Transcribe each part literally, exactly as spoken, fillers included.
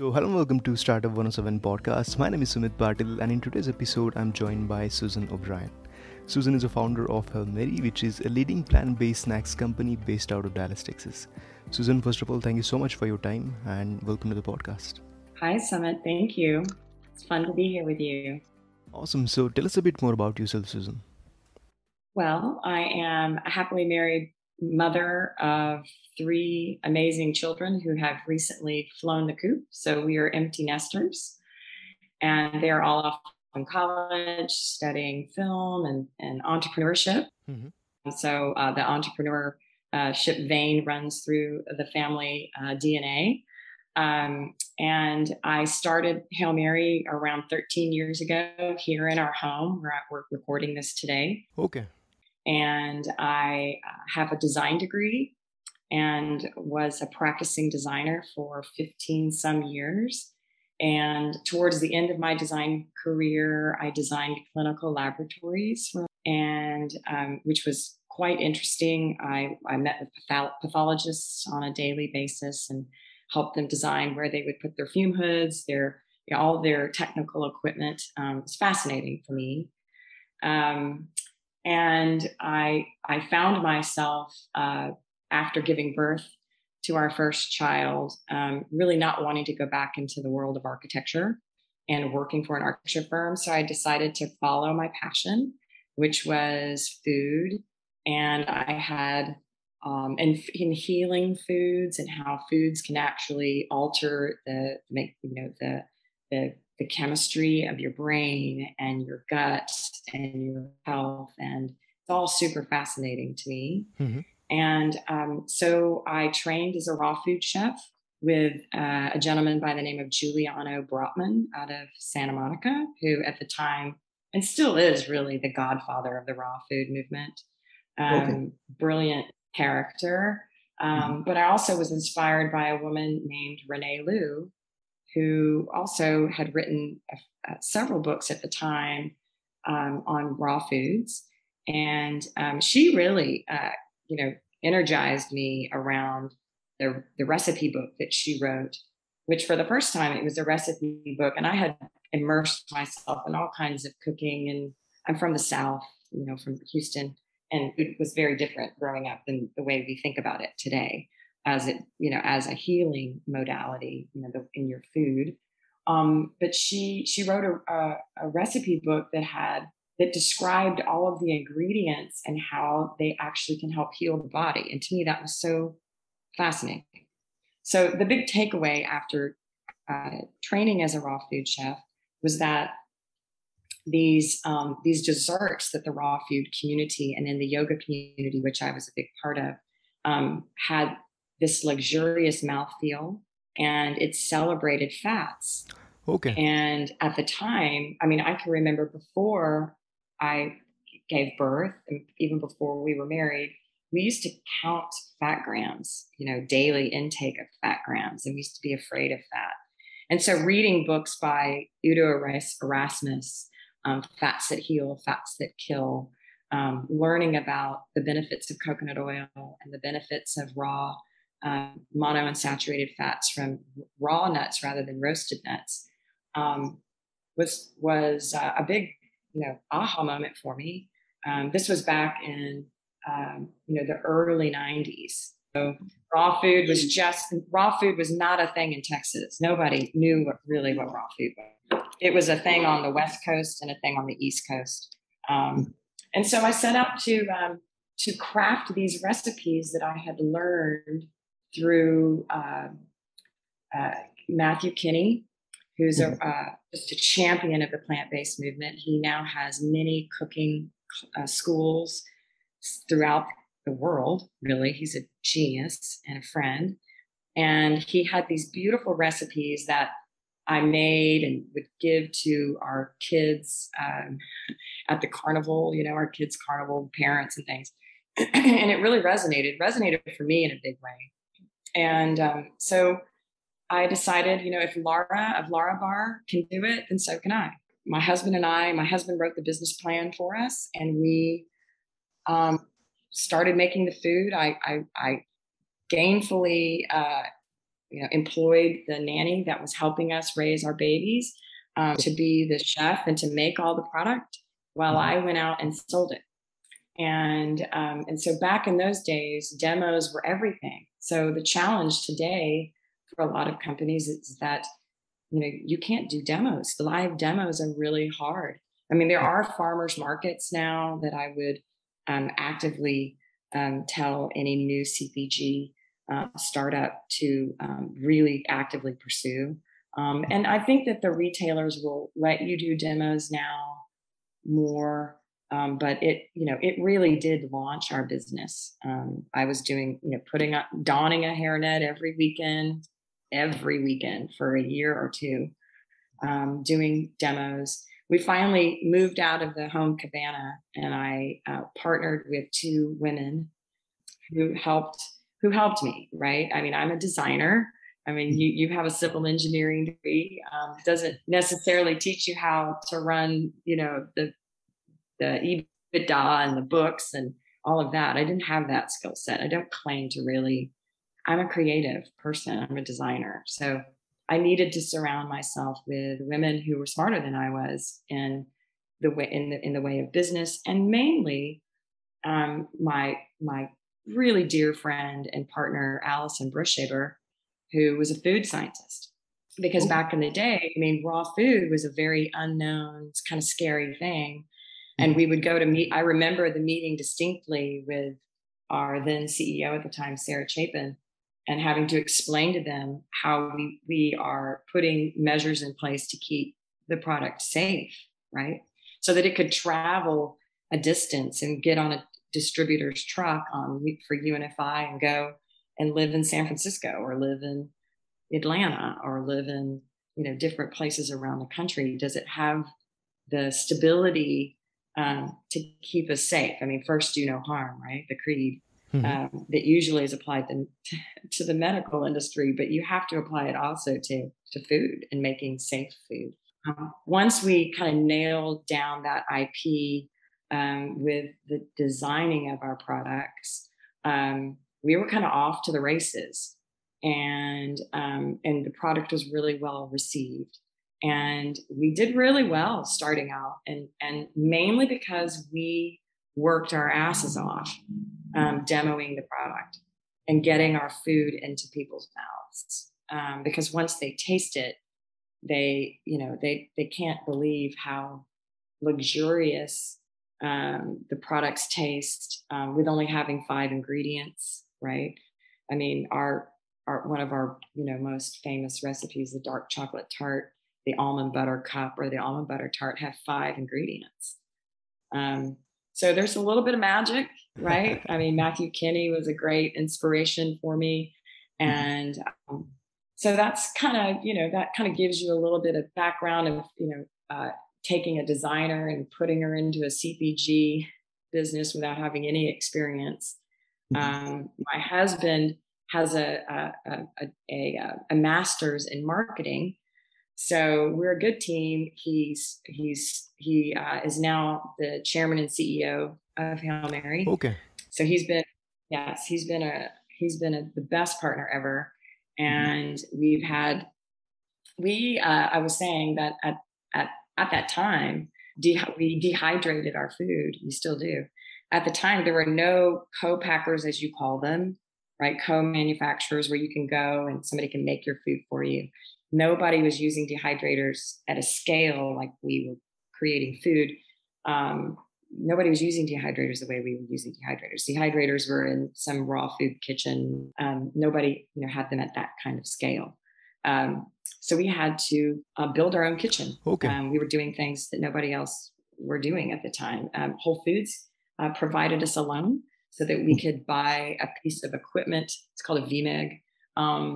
So hello and welcome to Startup one oh seven Podcast. My name is Sumit Bhattil and in today's episode I'm joined by Susan O'Brien. Susan is a founder of Hail Mary, which is a leading plant-based snacks company based out of Dallas, Texas. Susan, first of all, thank you so much for your time and welcome to the podcast. Hi Sumit, thank you. It's fun to be here with you. Awesome. So tell us a bit more about yourself, Susan. Well, I am a happily married mother of three amazing children who have recently flown the coop. So we are empty nesters and they're all off in college studying film and, and entrepreneurship. Mm-hmm. And so uh, the entrepreneurship vein runs through the family uh, D N A. Um, and I started Hail Mary around thirteen years ago here in our home where we're recording this today. Okay. And I have a design degree and was a practicing designer for fifteen some years. And towards the end of my design career, I designed clinical laboratories, and um, which was quite interesting. I, I met with patho- pathologists on a daily basis and helped them design where they would put their fume hoods, their you know, all their technical equipment. Um, it's fascinating for me. Um, And I I found myself uh, after giving birth to our first child, um, really not wanting to go back into the world of architecture and working for an architecture firm. So I decided to follow my passion, which was food. And I had um, in, in healing foods and how foods can actually alter the make you know the the. the chemistry of your brain and your gut and your health. And it's all super fascinating to me. Mm-hmm. And um, so I trained as a raw food chef with uh, a gentleman by the name of Giuliano Brotman out of Santa Monica, who at the time, and still is really the godfather of the raw food movement. Um, okay. Brilliant character. Um, mm-hmm. But I also was inspired by a woman named Renee Liu, who also had written uh, several books at the time um, on raw foods. And um, she really, uh, you know, energized me around the, the recipe book that she wrote, which for the first time, it was a recipe book. And I had immersed myself in all kinds of cooking. And I'm from the South, you know, from Houston. And it was very different growing up than the way we think about it today, as it, you know, as a healing modality, you know, the, in your food. Um, but she, she wrote a, a, a recipe book that had, that described all of the ingredients and how they actually can help heal the body. And to me, that was so fascinating. So the big takeaway after uh, training as a raw food chef was that these, um, these desserts that the raw food community and in the yoga community, which I was a big part of, um, had this luxurious mouthfeel, and it celebrated fats. Okay. And at the time, I mean, I can remember before I gave birth, and even before we were married, we used to count fat grams, you know, daily intake of fat grams, and we used to be afraid of fat. And so reading books by Udo Erasmus, um, Fats That Heal, Fats That Kill, um, learning about the benefits of coconut oil and the benefits of raw Um, monounsaturated fats from raw nuts rather than roasted nuts um, was was uh, a big, you know, aha moment for me. Um, this was back in um, you know the early nineties. So raw food was just raw food was not a thing in Texas. Nobody knew what, really what raw food was. It was a thing on the West Coast and a thing on the East Coast. Um, and so I set out to um, to craft these recipes that I had learned through uh, uh, Matthew Kinney, who's a, uh, just a champion of the plant-based movement. He now has many cooking uh, schools throughout the world, really. He's a genius and a friend. And he had these beautiful recipes that I made and would give to our kids um, at the carnival, you know, our kids' carnival parents and things. And it really resonated, resonated for me in a big way. And um, so I decided, you know, if Lara of Lara Bar can do it, then so can I. My husband and I, my husband wrote the business plan for us, and we um, started making the food. I, I, I gainfully uh, you know, employed the nanny that was helping us raise our babies um, to be the chef and to make all the product while I went out and sold it. And um, and so back in those days, demos were everything. So the challenge today for a lot of companies is that, you know, you can't do demos. The live demos are really hard. I mean, there are farmers markets now that I would um, actively um, tell any new C P G uh, startup to um, really actively pursue. Um, and I think that the retailers will let you do demos now more. Um, but it, you know, it really did launch our business. Um, I was doing, you know, putting up, donning a hairnet every weekend, every weekend for a year or two, um, doing demos. We finally moved out of the home cabana, and I uh, partnered with two women who helped, who helped me. Right? I mean, I'm a designer. I mean, you you have a civil engineering degree. Um, doesn't necessarily teach you how to run, you know, the the EBITDA and the books and all of that. I didn't have that skill set. I don't claim to really, I'm a creative person. I'm a designer. So I needed to surround myself with women who were smarter than I was in the way, in the, in the way of business. And mainly um, my, my really dear friend and partner, Allison Brushaber, who was a food scientist, because back in the day, I mean, raw food was a very unknown, kind of scary thing. And we would go to meet, I remember the meeting distinctly with our then C E O at the time, Sarah Chapin, and having to explain to them how we, we are putting measures in place to keep the product safe, right? So that it could travel a distance and get on a distributor's truck on for U N F I and go and live in San Francisco or live in Atlanta or live in, you know, different places around the country. Does it have the stability Um, to keep us safe? I mean, first, do no harm, right? The creed um, mm-hmm. that usually is applied to, to the medical industry, but you have to apply it also to, to food and making safe food. Um, once we kind of nailed down that I P um, with the designing of our products, um, we were kind of off to the races, and um, and the product was really well received. And we did really well starting out, and, and mainly because we worked our asses off um, demoing the product and getting our food into people's mouths. Um, because once they taste it, they, you know, they, they can't believe how luxurious um, the products taste um, with only having five ingredients, right? I mean, our, our, one of our, you know, most famous recipes, the dark chocolate tart, the almond butter cup or the almond butter tart have five ingredients. Um, so there's a little bit of magic, right? I mean, Matthew Kinney was a great inspiration for me. And um, so that's kind of, you know, that kind of gives you a little bit of background of, you know, uh, taking a designer and putting her into a C P G business without having any experience. Um, my husband has a, a, a, a, a master's in marketing. So we're a good team. He's he's he uh, is now the chairman and C E O of Hail Mary. Okay. So he's been yes he's been a he's been a, the best partner ever, and we've had we uh, I was saying that at at at that time de- we dehydrated our food. We still do. At the time there were no co-packers, as you call them, right? Co-manufacturers where you can go and somebody can make your food for you. Nobody was using dehydrators at a scale like we were creating food. Um, nobody was using dehydrators the way we were using dehydrators. Dehydrators were in some raw food kitchen. Um, nobody, you know, had them at that kind of scale. Um, so we had to uh, build our own kitchen. Okay. Um, we were doing things that nobody else were doing at the time. Um, Whole Foods uh, provided us a loan so that we could buy a piece of equipment. It's called a V M E G. Um,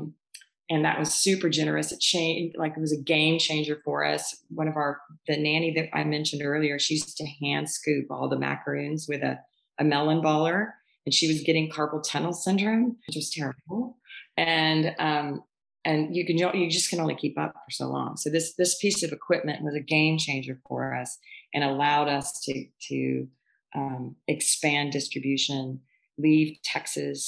And that was super generous. It changed, like it was a game changer for us. One of our, the nanny that I mentioned earlier, she used to hand scoop all the macaroons with a, a melon baller, and she was getting carpal tunnel syndrome, which was terrible. And, um, and you can, you just can only keep up for so long. So this, this piece of equipment was a game changer for us and allowed us to, to, um, expand distribution, leave Texas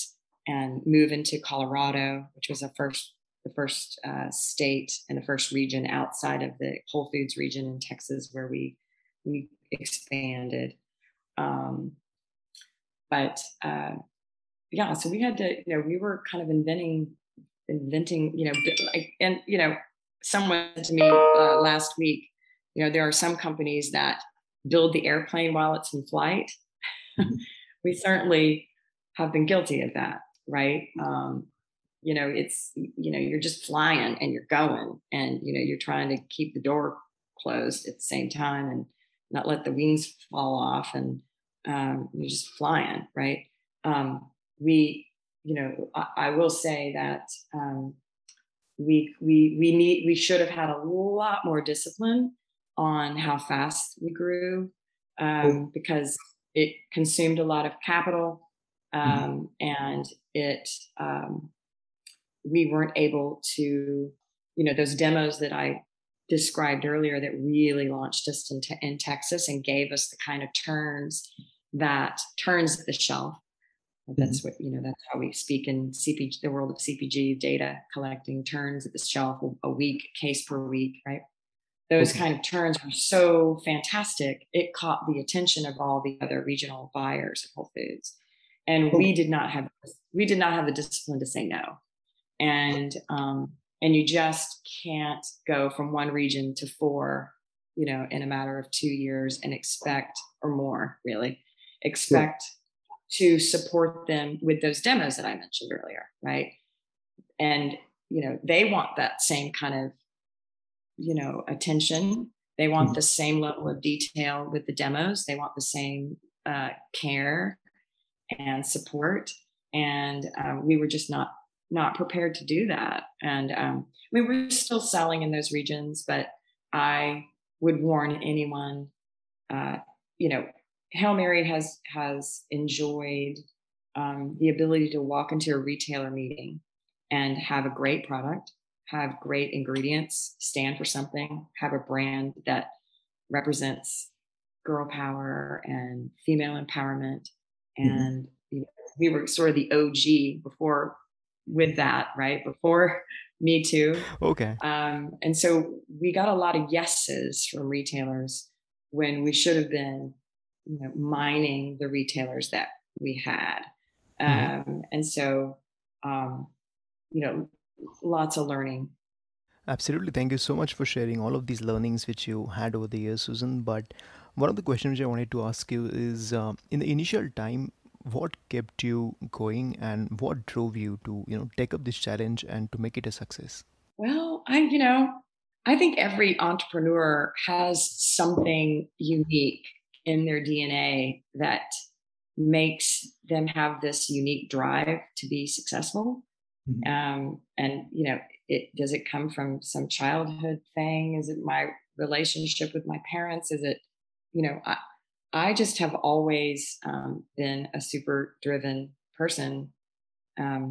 and move into Colorado, which was a first the first uh, state and the first region outside of the Whole Foods region in Texas where we we expanded. Um, but uh, yeah, so we had to, you know, we were kind of inventing, inventing, you know, like, and, you know, someone said to me uh, last week, you know, there are some companies that build the airplane while it's in flight. We certainly have been guilty of that, right? Um, you know, it's, you know, you're just flying and you're going and, you know, you're trying to keep the door closed at the same time and not let the wings fall off, and um, you're just flying, right? Um, we, you know, I, I will say that um, we we we need we should have had a lot more discipline on how fast we grew, um, because it consumed a lot of capital, um, mm-hmm. and it um, we weren't able to, you know, those demos that I described earlier that really launched us in, te- in Texas and gave us the kind of turns that turns at the shelf. That's what, you know, that's how we speak in C P G, the world of C P G, data collecting, turns at the shelf, a week, case per week, right? Those okay. kind of turns were so fantastic. It caught the attention of all the other regional buyers of Whole Foods. And we did not have, we did not have the discipline to say no. And, um, And you just can't go from one region to four, you know, in a matter of two years and expect, or more really, expect yeah. to support them with those demos that I mentioned earlier, right? And, you know, they want that same kind of, you know, attention. They want mm-hmm. the same level of detail with the demos. They want the same uh, care and support. And uh, we were just not, not prepared to do that. And um, we were still selling in those regions, but I would warn anyone, uh, you know, Hail Mary has, has enjoyed um, the ability to walk into a retailer meeting and have a great product, have great ingredients, stand for something, have a brand that represents girl power and female empowerment. Mm-hmm. And you know, we were sort of the O G before with that, right? Before Me Too. Okay. Um, and so we got a lot of yeses from retailers when we should have been, you know, mining the retailers that we had. Um, mm-hmm. And so, um, you know, lots of learning. Absolutely. Thank you so much for sharing all of these learnings which you had over the years, Susan. But one of the questions I wanted to ask you is, uh, in the initial time, what kept you going and what drove you to, you know, take up this challenge and to make it a success? Well, I, you know, I think every entrepreneur has something unique in their D N A that makes them have this unique drive to be successful. Mm-hmm. Um, and, you know, it, does it come from some childhood thing? Is it my relationship with my parents? Is it, you know, I, I just have always um, been a super driven person, um,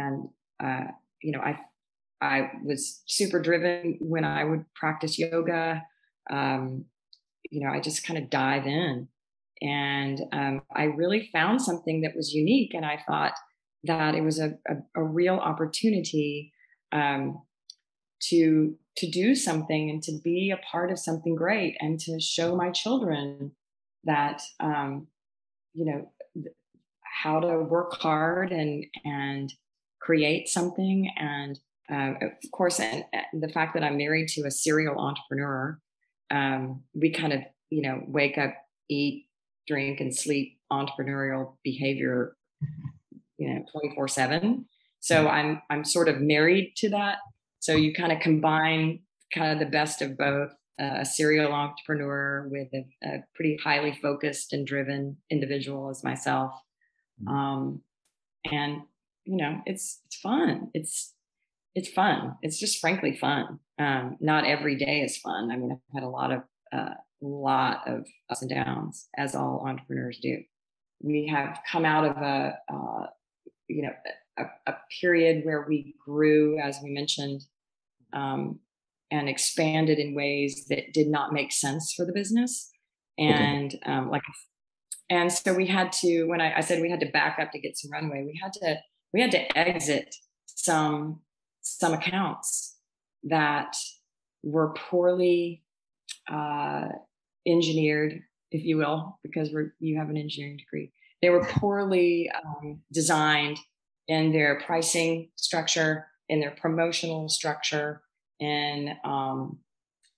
and uh, you know, I I was super driven when I would practice yoga. Um, you know, I just kind of dive in, and um, I really found something that was unique, and I thought that it was a a, a real opportunity um, to. to do something and to be a part of something great and to show my children that, um, you know, th- how to work hard and, and create something. And, um, of course, and, and the fact that I'm married to a serial entrepreneur, um, we kind of, you know, wake up, eat, drink, and sleep entrepreneurial behavior, you know, twenty-four seven. So I'm, I'm sort of married to that. So you kind of combine kind of the best of both, uh, a serial entrepreneur with a, a pretty highly focused and driven individual as myself. Um, and, you know, it's, it's fun. It's, it's fun. It's just frankly fun. Um, not every day is fun. I mean, I've had a lot of, a uh, lot of ups and downs, as all entrepreneurs do. We have come out of a, uh, you know, a, a period where we grew, as we mentioned, Um, and expanded in ways that did not make sense for the business. And okay. um, like, and so we had to, when I, I said we had to back up to get some runway, we had to, we had to exit some some accounts that were poorly uh, engineered, if you will, because we're, you have an engineering degree. They were poorly um, designed in their pricing structure, in their promotional structure, and um,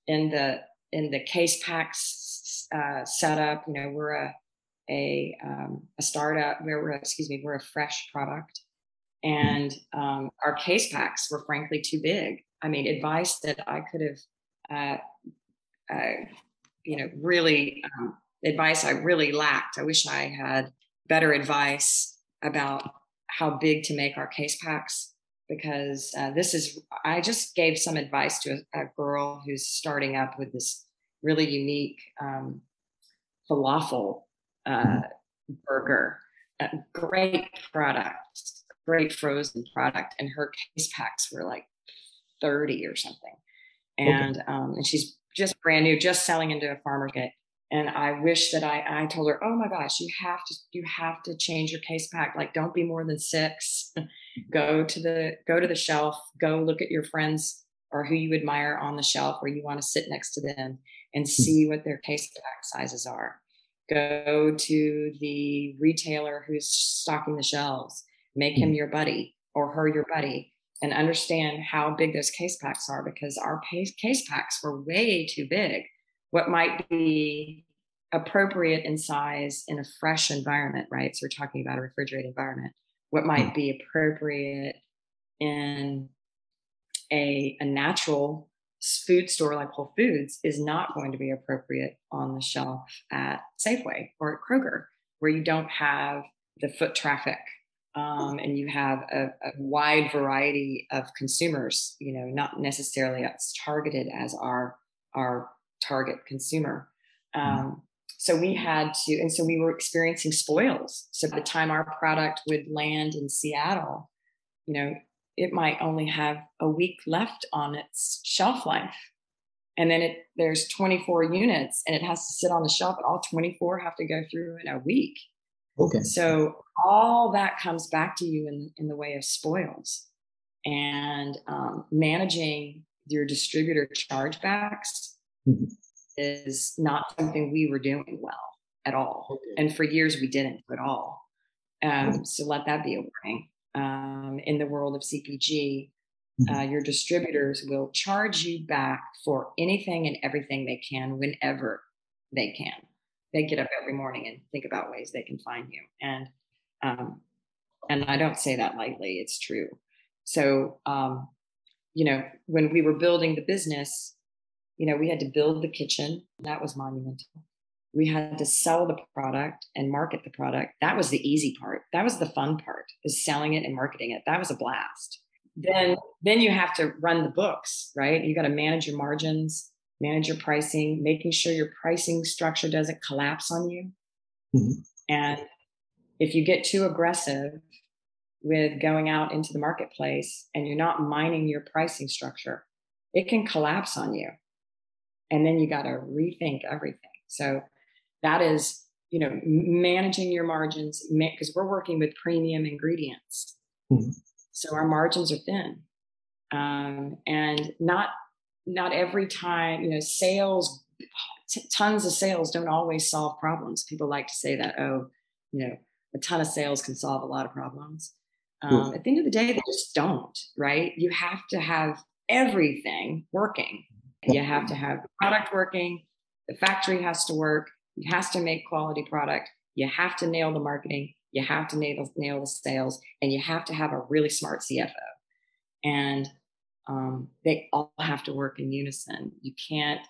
in the in the case packs uh, setup. You know, we're a a, um, a startup. We're, we're excuse me, we're a fresh product, and um, our case packs were frankly too big. I mean, advice that I could have, uh, uh, you know, really um, advice I really lacked. I wish I had better advice about how big to make our case packs, because uh, this is, I just gave some advice to a, a girl who's starting up with this really unique um, falafel uh, burger, a great product, great frozen product. And her case packs were like thirty or something. And, okay. um, and she's just brand new, just selling into a farmer's market. And I wish that I, I told her, oh my gosh, you have to, you have to change your case pack. Like, don't be more than six. Go to the, go to the shelf, go look at your friends or who you admire on the shelf where you want to sit next to them and see what their case pack sizes are. Go to the retailer who's stocking the shelves, make him your buddy or her your buddy, and understand how big those case packs are, because our case packs were way too big. What might be appropriate in size in a fresh environment, right? So we're talking about a refrigerated environment. What might be appropriate in a, a natural food store like Whole Foods is not going to be appropriate on the shelf at Safeway or at Kroger, where you don't have the foot traffic um, and you have a, a wide variety of consumers, you know, not necessarily as targeted as our, our target consumer. Um, so we had to, and so we were experiencing spoils. So by the time our product would land in Seattle, you know, it might only have a week left on its shelf life. And then it, there's twenty-four units and it has to sit on the shelf, and all twenty-four have to go through in a week. Okay. So all that comes back to you in, in the way of spoils, and um, managing your distributor chargebacks is not something we were doing well at all. Okay. And for years we didn't at all. Um, so let that be a warning. Um, in the world of C P G, uh, your distributors will charge you back for anything and everything they can whenever they can. They get up every morning and think about ways they can find you. And um, and I don't say that lightly, it's true. So, um, you know, when we were building the business, you know, we had to build the kitchen. That was monumental. We had to sell the product and market the product. That was the easy part. That was the fun part, is selling it and marketing it. That was a blast. Then, then you have to run the books, right? You got to manage your margins, manage your pricing, making sure your pricing structure doesn't collapse on you. Mm-hmm. And if you get too aggressive with going out into the marketplace and you're not mining your pricing structure, it can collapse on you. And then you got to rethink everything. So that is, you know, managing your margins, because we're working with premium ingredients. Mm-hmm. So our margins are thin. Um, and not, not every time, you know, sales, t- tons of sales don't always solve problems. People like to say that, oh, you know, a ton of sales can solve a lot of problems. Um, mm-hmm. At the end of the day, they just don't, right? You have to have everything working. You have to have the product working. The factory has to work. You have to make quality product. You have to nail the marketing. You have to nail, nail the sales, and you have to have a really smart C F O. And um, they all have to work in unison. You can't,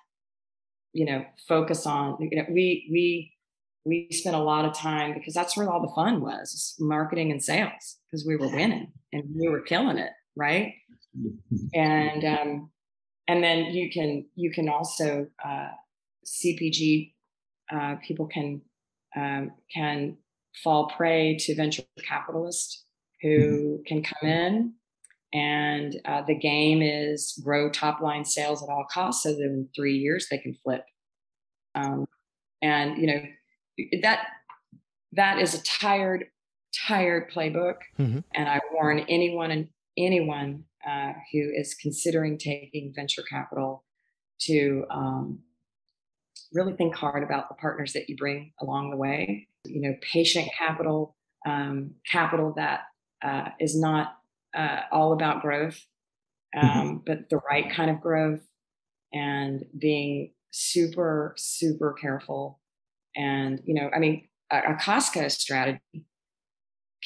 you know, focus on, you know, we, we, we spent a lot of time, because that's where all the fun was, marketing and sales, because we were winning and we were killing it. Right. And, um, And then you can you can also uh, C P G uh, people can um, can fall prey to venture capitalists who can come in, and uh, the game is grow top line sales at all costs, so that in three years they can flip. Um, and you know that that is a tired tired playbook, mm-hmm. and I warn anyone and anyone uh, who is considering taking venture capital to um, really think hard about the partners that you bring along the way. You know, patient capital, um, capital that uh, is not uh, all about growth, um, mm-hmm. but the right kind of growth, and being super, super careful. And, you know, I mean, a, a Costco strategy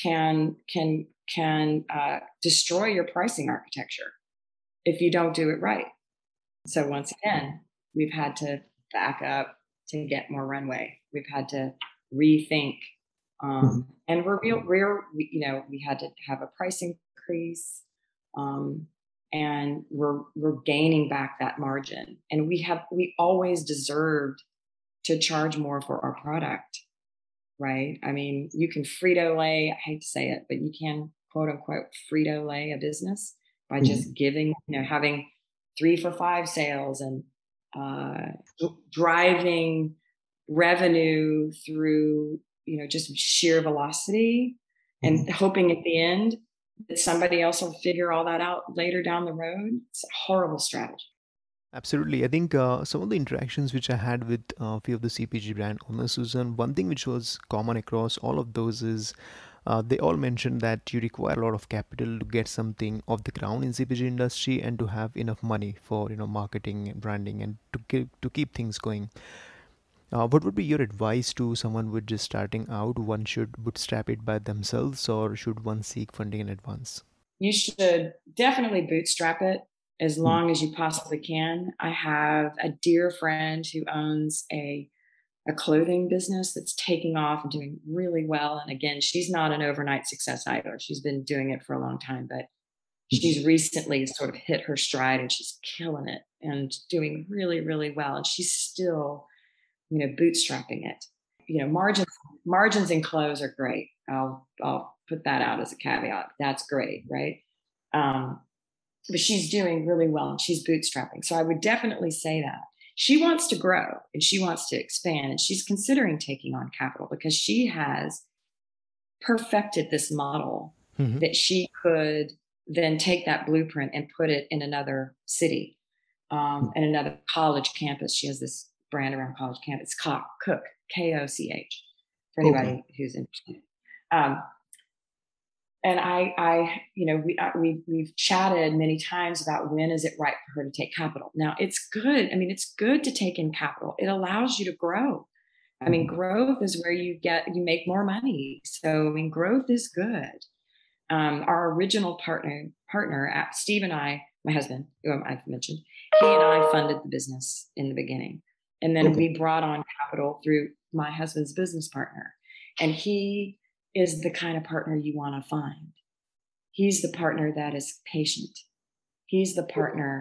can, can, can uh, destroy your pricing architecture if you don't do it right. So once again, we've had to back up to get more runway. We've had to rethink. Um, and we're real, we're, we, you know, we had to have a price increase, um, and we're, we're gaining back that margin. And we have, we always deserved to charge more for our product, right? I mean, you can Frito-Lay, I hate to say it, but you can quote unquote Frito-Lay a business by mm-hmm. just giving, you know, having three for five sales and uh, driving revenue through, you know, just sheer velocity mm-hmm. and hoping at the end that somebody else will figure all that out later down the road. It's a horrible strategy. Absolutely. I think uh, some of the interactions which I had with uh, a few of the C P G brand owners, Susan, one thing which was common across all of those is uh, they all mentioned that you require a lot of capital to get something off the ground in C P G industry, and to have enough money for, you know, marketing and branding, and to keep, to keep things going. Uh, what would be your advice to someone who is just starting out? One should bootstrap it by themselves, or should one seek funding in advance? You should definitely bootstrap it as long as you possibly can. I have a dear friend who owns a, a clothing business that's taking off and doing really well. And again, she's not an overnight success either. She's been doing it for a long time, but she's recently sort of hit her stride, and she's killing it and doing really, really well. And she's still, you know, bootstrapping it. You know, margins, margins in clothes are great. I'll, I'll put that out as a caveat. That's great, right? Um, But she's doing really well, and she's bootstrapping. So I would definitely say that. She wants to grow, and she wants to expand, and she's considering taking on capital because she has perfected this model mm-hmm. that she could then take that blueprint and put it in another city, um, in another college campus. She has this brand around college campus, Koch, Koch, K O C H, for anybody okay. who's interested. Um, And I, I, you know, we, I, we, we've chatted many times about when is it right for her to take capital. Now it's good. I mean, it's good to take in capital. It allows you to grow. I mean, growth is where you get, you make more money. So, I mean, growth is good. Um, our original partner, partner, Steve and I, my husband, who I've mentioned, he and I funded the business in the beginning. And then we brought on capital through my husband's business partner. And he is the kind of partner you want to find. He's the partner that is patient. He's the partner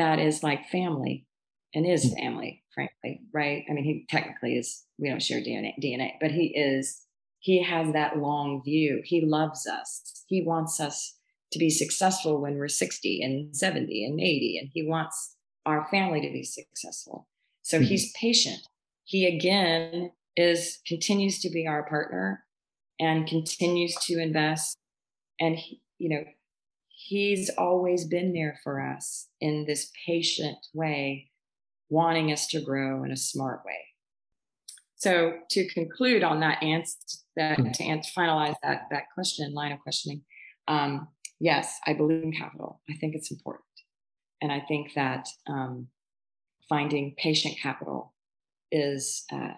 that is like family, and is family, frankly, right? I mean, he technically is, we don't share D N A, D N A, but he is, he has that long view. He loves us. He wants us to be successful when we're sixty and seventy and eighty, and he wants our family to be successful. So mm-hmm. he's patient. He again is, continues to be our partner, and continues to invest. And, he, you know, he's always been there for us in this patient way, wanting us to grow in a smart way. So to conclude on that answer, that, to answer, finalize that, that question, line of questioning, um, yes, I believe in capital. I think it's important. And I think that um, finding patient capital is uh,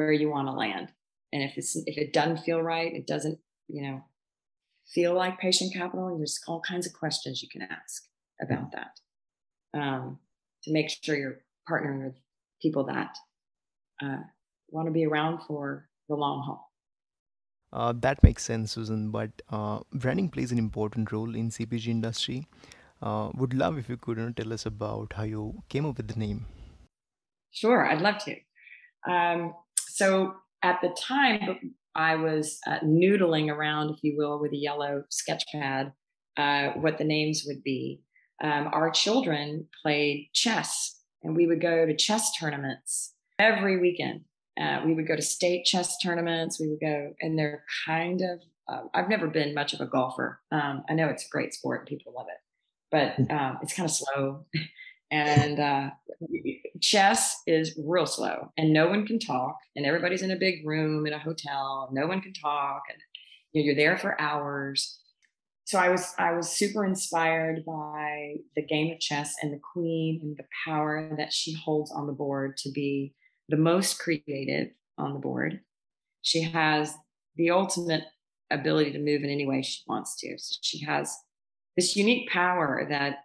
where you want to land. And if it's, if it doesn't feel right, it doesn't, you know, feel like patient capital. And there's all kinds of questions you can ask about that um, to make sure you're partnering with people that uh, want to be around for the long haul. Uh, that makes sense, Susan. But uh, branding plays an important role in C P G industry. Uh, would love if you could you know, tell us about how you came up with the name. Sure, I'd love to. Um, so. At the time, I was uh, noodling around, if you will, with a yellow sketch pad, uh, what the names would be. Um, our children played chess, and we would go to chess tournaments every weekend. Uh, we would go to state chess tournaments. We would go, and they're kind of Um, I've never been much of a golfer. Um, I know it's a great sport and people love it, but um, it's kind of slow. And uh, chess is real slow and no one can talk and everybody's in a big room in a hotel. No one can talk and you know, you're there for hours. So I was, I was super inspired by the game of chess and the queen and the power that she holds on the board to be the most creative on the board. She has the ultimate ability to move in any way she wants to. So she has this unique power that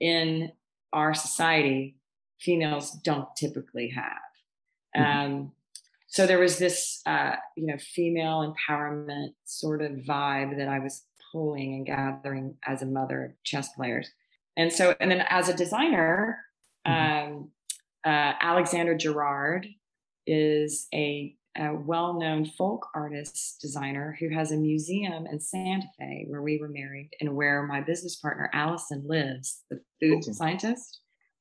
in our society, females don't typically have. Mm-hmm. Um, so there was this, uh, you know, female empowerment sort of vibe that I was pulling and gathering as a mother of chess players. And so, and then as a designer, mm-hmm. um, uh, Alexander Girard is a, a well-known folk artist designer who has a museum in Santa Fe where we were married and where my business partner, Allison, lives, the food oh. scientist.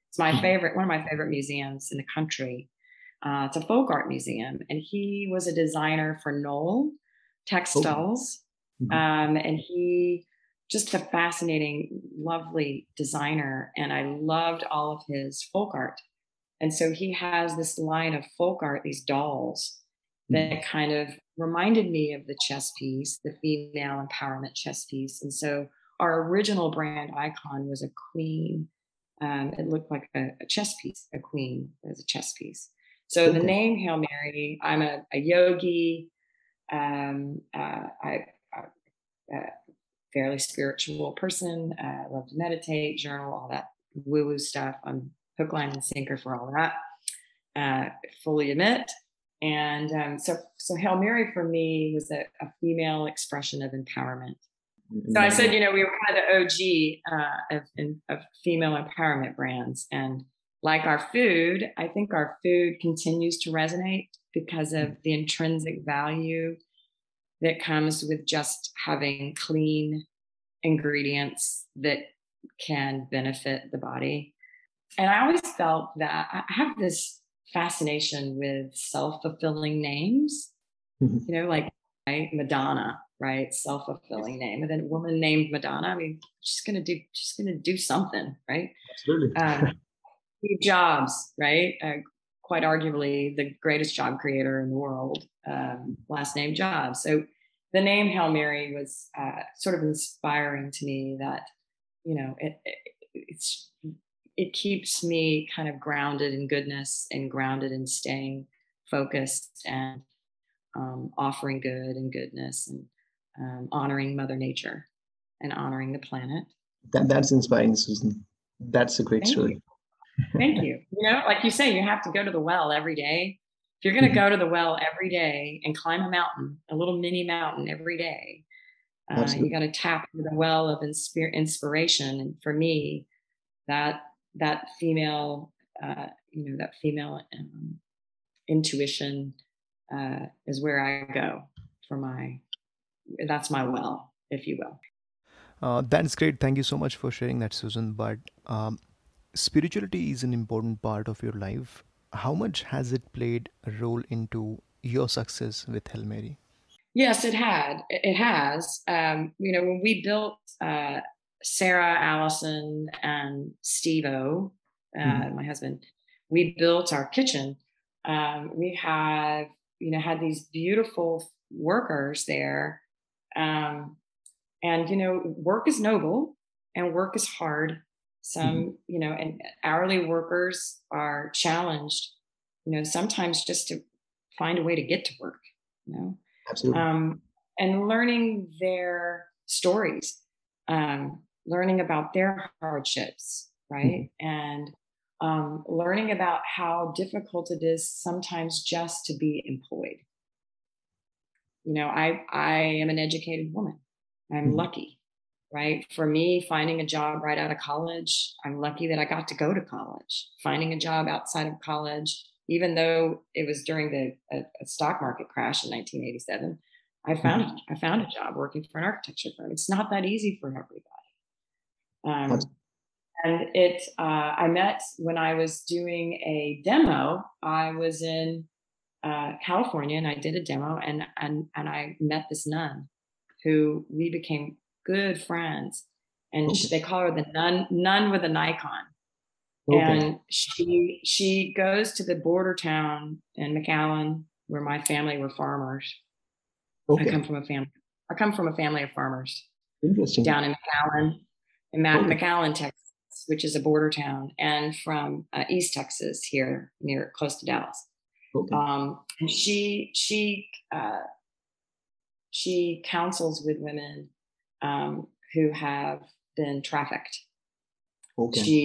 It's my favorite, one of my favorite museums in the country. Uh, it's a folk art museum. And he was a designer for Knoll textiles. Oh. Mm-hmm. Um, and he just a fascinating, lovely designer. And I loved all of his folk art. And so he has this line of folk art, these dolls, that kind of reminded me of the chess piece, the female empowerment chess piece. And so our original brand icon was a queen. Um, it looked like a, a chess piece, a queen as a chess piece. So the name Hail Mary, I'm a, a yogi, um, uh, I, I'm a fairly spiritual person. I uh, love to meditate, journal, all that woo-woo stuff. I'm hook, line, and sinker for all that, uh, fully admit. And um, so, so Hail Mary for me was a, a female expression of empowerment. So I said, you know, we were kind of the O G uh, of, in, of female empowerment brands. And like our food, I think our food continues to resonate because of the intrinsic value that comes with just having clean ingredients that can benefit the body. And I always felt that I have this fascination with self-fulfilling names, mm-hmm. you know, like right? Madonna, right? Self-fulfilling name. And then a woman named Madonna, I mean, she's going to do, she's going to do something, right? Absolutely. Um, Steve Jobs, right? Uh, quite arguably the greatest job creator in the world, um, last name Jobs. So the name Hail Mary was uh, sort of inspiring to me that, you know, it, it it's, it keeps me kind of grounded in goodness and grounded in staying focused and um, offering good and goodness and um, honoring Mother Nature and honoring the planet. That, that's inspiring, Susan. That's a great Thank story. You. Thank you. You know, like you say, you have to go to the well every day. If you're going to mm-hmm. go to the well every day and climb a mountain, a little mini mountain every day, uh, you got to tap into the well of inspir- inspiration. And for me, that that female, uh, you know, that female um, intuition uh, is where I go for my, that's my well, if you will. Uh, that's great. Thank you so much for sharing that, Susan. But um, spirituality is an important part of your life. How much has it played a role into your success with Hail Mary? Yes, it had. It has. Um, you know, when we built... Uh, Sarah, Allison, and Steve-O, uh, mm-hmm. my husband, we built our kitchen. Um, we have, you know, had these beautiful workers there. Um, and, you know, work is noble and work is hard. Some, mm-hmm. you know, and hourly workers are challenged, you know, sometimes just to find a way to get to work, you know. Absolutely. Um, and learning their stories. Um, learning about their hardships, right? Mm-hmm. And um, learning about how difficult it is sometimes just to be employed. You know, I I am an educated woman. I'm mm-hmm. lucky, right? For me, finding a job right out of college, I'm lucky that I got to go to college. Finding a job outside of college, even though it was during the a, a stock market crash in nineteen eighty-seven, I found I found a job working for an architecture firm. It's not that easy for everybody. Um, and it uh, I met when I was doing a demo. I was in uh, California, and I did a demo, and and and I met this nun who we became good friends, and she, they call her the nun nun with an icon. Okay. And she she goes to the border town in McAllen where my family were farmers. Okay. I come from a family. I come from a family of farmers. Interesting. Down in McAllen, in Ma- okay. McAllen, Texas, which is a border town, and from uh, East Texas here, near close to Dallas. Okay. Um, and she she uh, she counsels with women um, who have been trafficked. Okay. She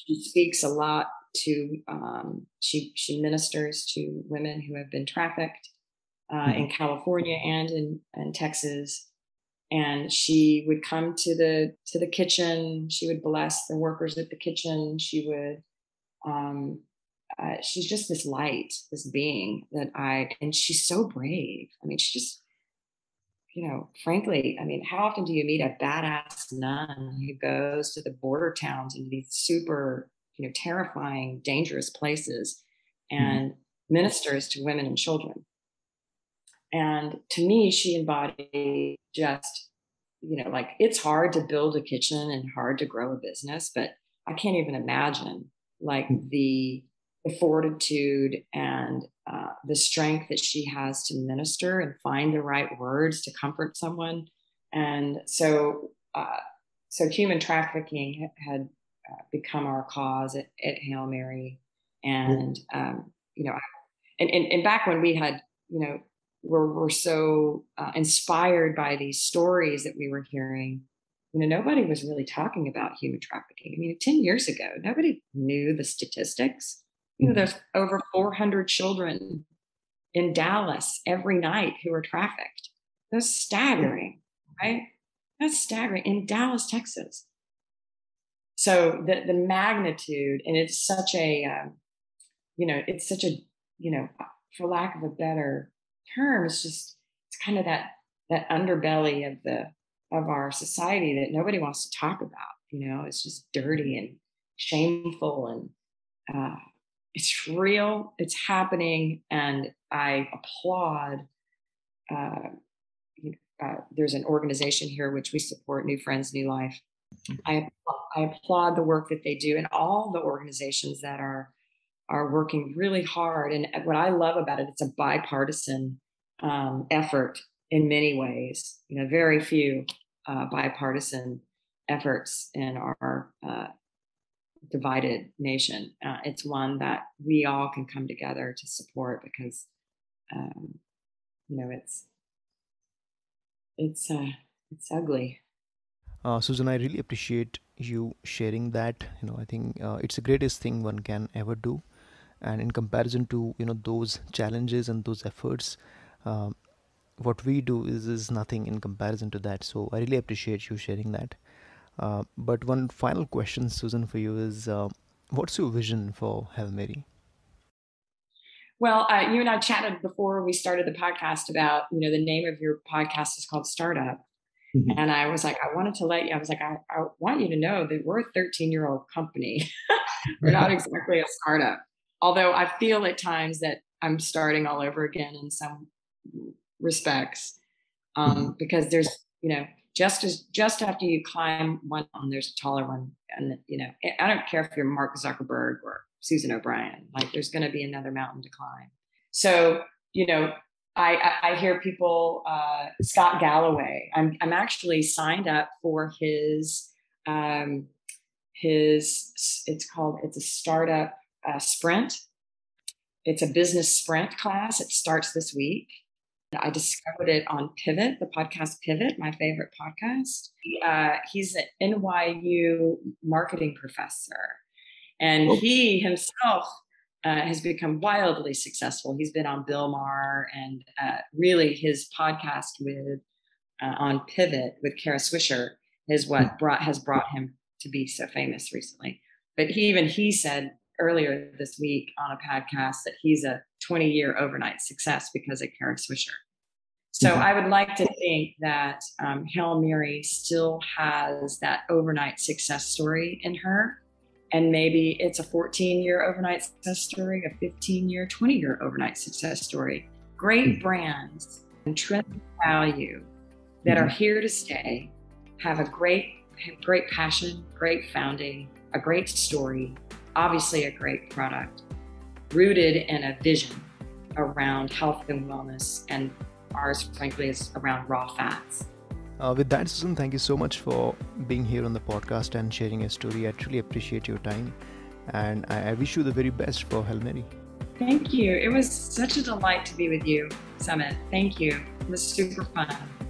she speaks a lot to um, she she ministers to women who have been trafficked uh, mm-hmm. in California and in and Texas, and she would come to the to the kitchen. She would bless the workers at the kitchen. She would um, uh, she's just this light, this being that I and she's so brave. I mean, she just you know, frankly, I mean, how often do you meet a badass nun who goes to the border towns and these super, you know, terrifying, dangerous places and mm-hmm. ministers to women and children? And to me, she embodied just, you know, like it's hard to build a kitchen and hard to grow a business, but I can't even imagine like mm-hmm. the, the fortitude and uh, the strength that she has to minister and find the right words to comfort someone. And so, uh, so human trafficking had uh, become our cause at, at Hail Mary. And, um, you know, I, and, and, and back when we had, you know, were, were so uh, inspired by these stories that we were hearing, you know, nobody was really talking about human trafficking. I mean, ten years ago, nobody knew the statistics. You know, there's over four hundred children in Dallas every night who are trafficked. That's staggering, right? That's staggering in Dallas, Texas. So the, the magnitude, and it's such a, um, you know, it's such a, you know, for lack of a better term, it's just, it's kind of that, that underbelly of the, of our society that nobody wants to talk about, you know, it's just dirty and shameful and, uh, it's real, it's happening, and I applaud, uh, you know, uh, there's an organization here which we support, New Friends, New Life. I, I applaud the work that they do and all the organizations that are are working really hard. And what I love about it, it's a bipartisan um, effort in many ways. You know, very few uh, bipartisan efforts in our uh divided nation. Uh, it's one that we all can come together to support because, um, you know, it's it's uh, it's ugly. Uh, Susan, I really appreciate you sharing that. You know, I think uh, it's the greatest thing one can ever do, and in comparison to you know those challenges and those efforts, um, what we do is is nothing in comparison to that. So I really appreciate you sharing that. Uh, but one final question, Susan, for you is, uh, what's your vision for Hail Mary? Well, uh, you and I chatted before we started the podcast about, you know, the name of your podcast is called Startup. Mm-hmm. And I was like, I wanted to let you, I was like, I, I want you to know that we're a thirteen-year-old company. We're not exactly a startup. Although I feel at times that I'm starting all over again in some respects, um, mm-hmm. because there's, you know, Just as just after you climb one on, there's a taller one, and you know I don't care if you're Mark Zuckerberg or Susan O'Brien. Like there's going to be another mountain to climb. So you know I I, I hear people uh, Scott Galloway. I'm I'm actually signed up for his um, his it's called it's a startup uh, sprint. It's a business sprint class. It starts this week. I discovered it on Pivot, the podcast Pivot, my favorite podcast. Uh, he's an N Y U marketing professor, and oh. he himself uh, has become wildly successful. He's been on Bill Maher, and uh, really his podcast with uh, on Pivot with Kara Swisher is what brought has brought him to be so famous recently. But he, even he said earlier this week on a podcast that he's a twenty-year overnight success because of Kara Swisher. So mm-hmm. I would like to think that um, Hail Mary still has that overnight success story in her, And maybe it's a fourteen-year overnight success story, a fifteen-year, twenty-year overnight success story. Great brands and trend value that are here to stay, have a great, have great passion, great founding, a great story, obviously a great product, rooted in a vision around health and wellness, and ours, frankly, is around raw fats. Uh, with that, Susan, thank you so much for being here on the podcast and sharing your story. I truly appreciate your time, and I, I wish you the very best for Hail Mary. Thank you. It was such a delight to be with you, Sumit. Thank you. It was super fun.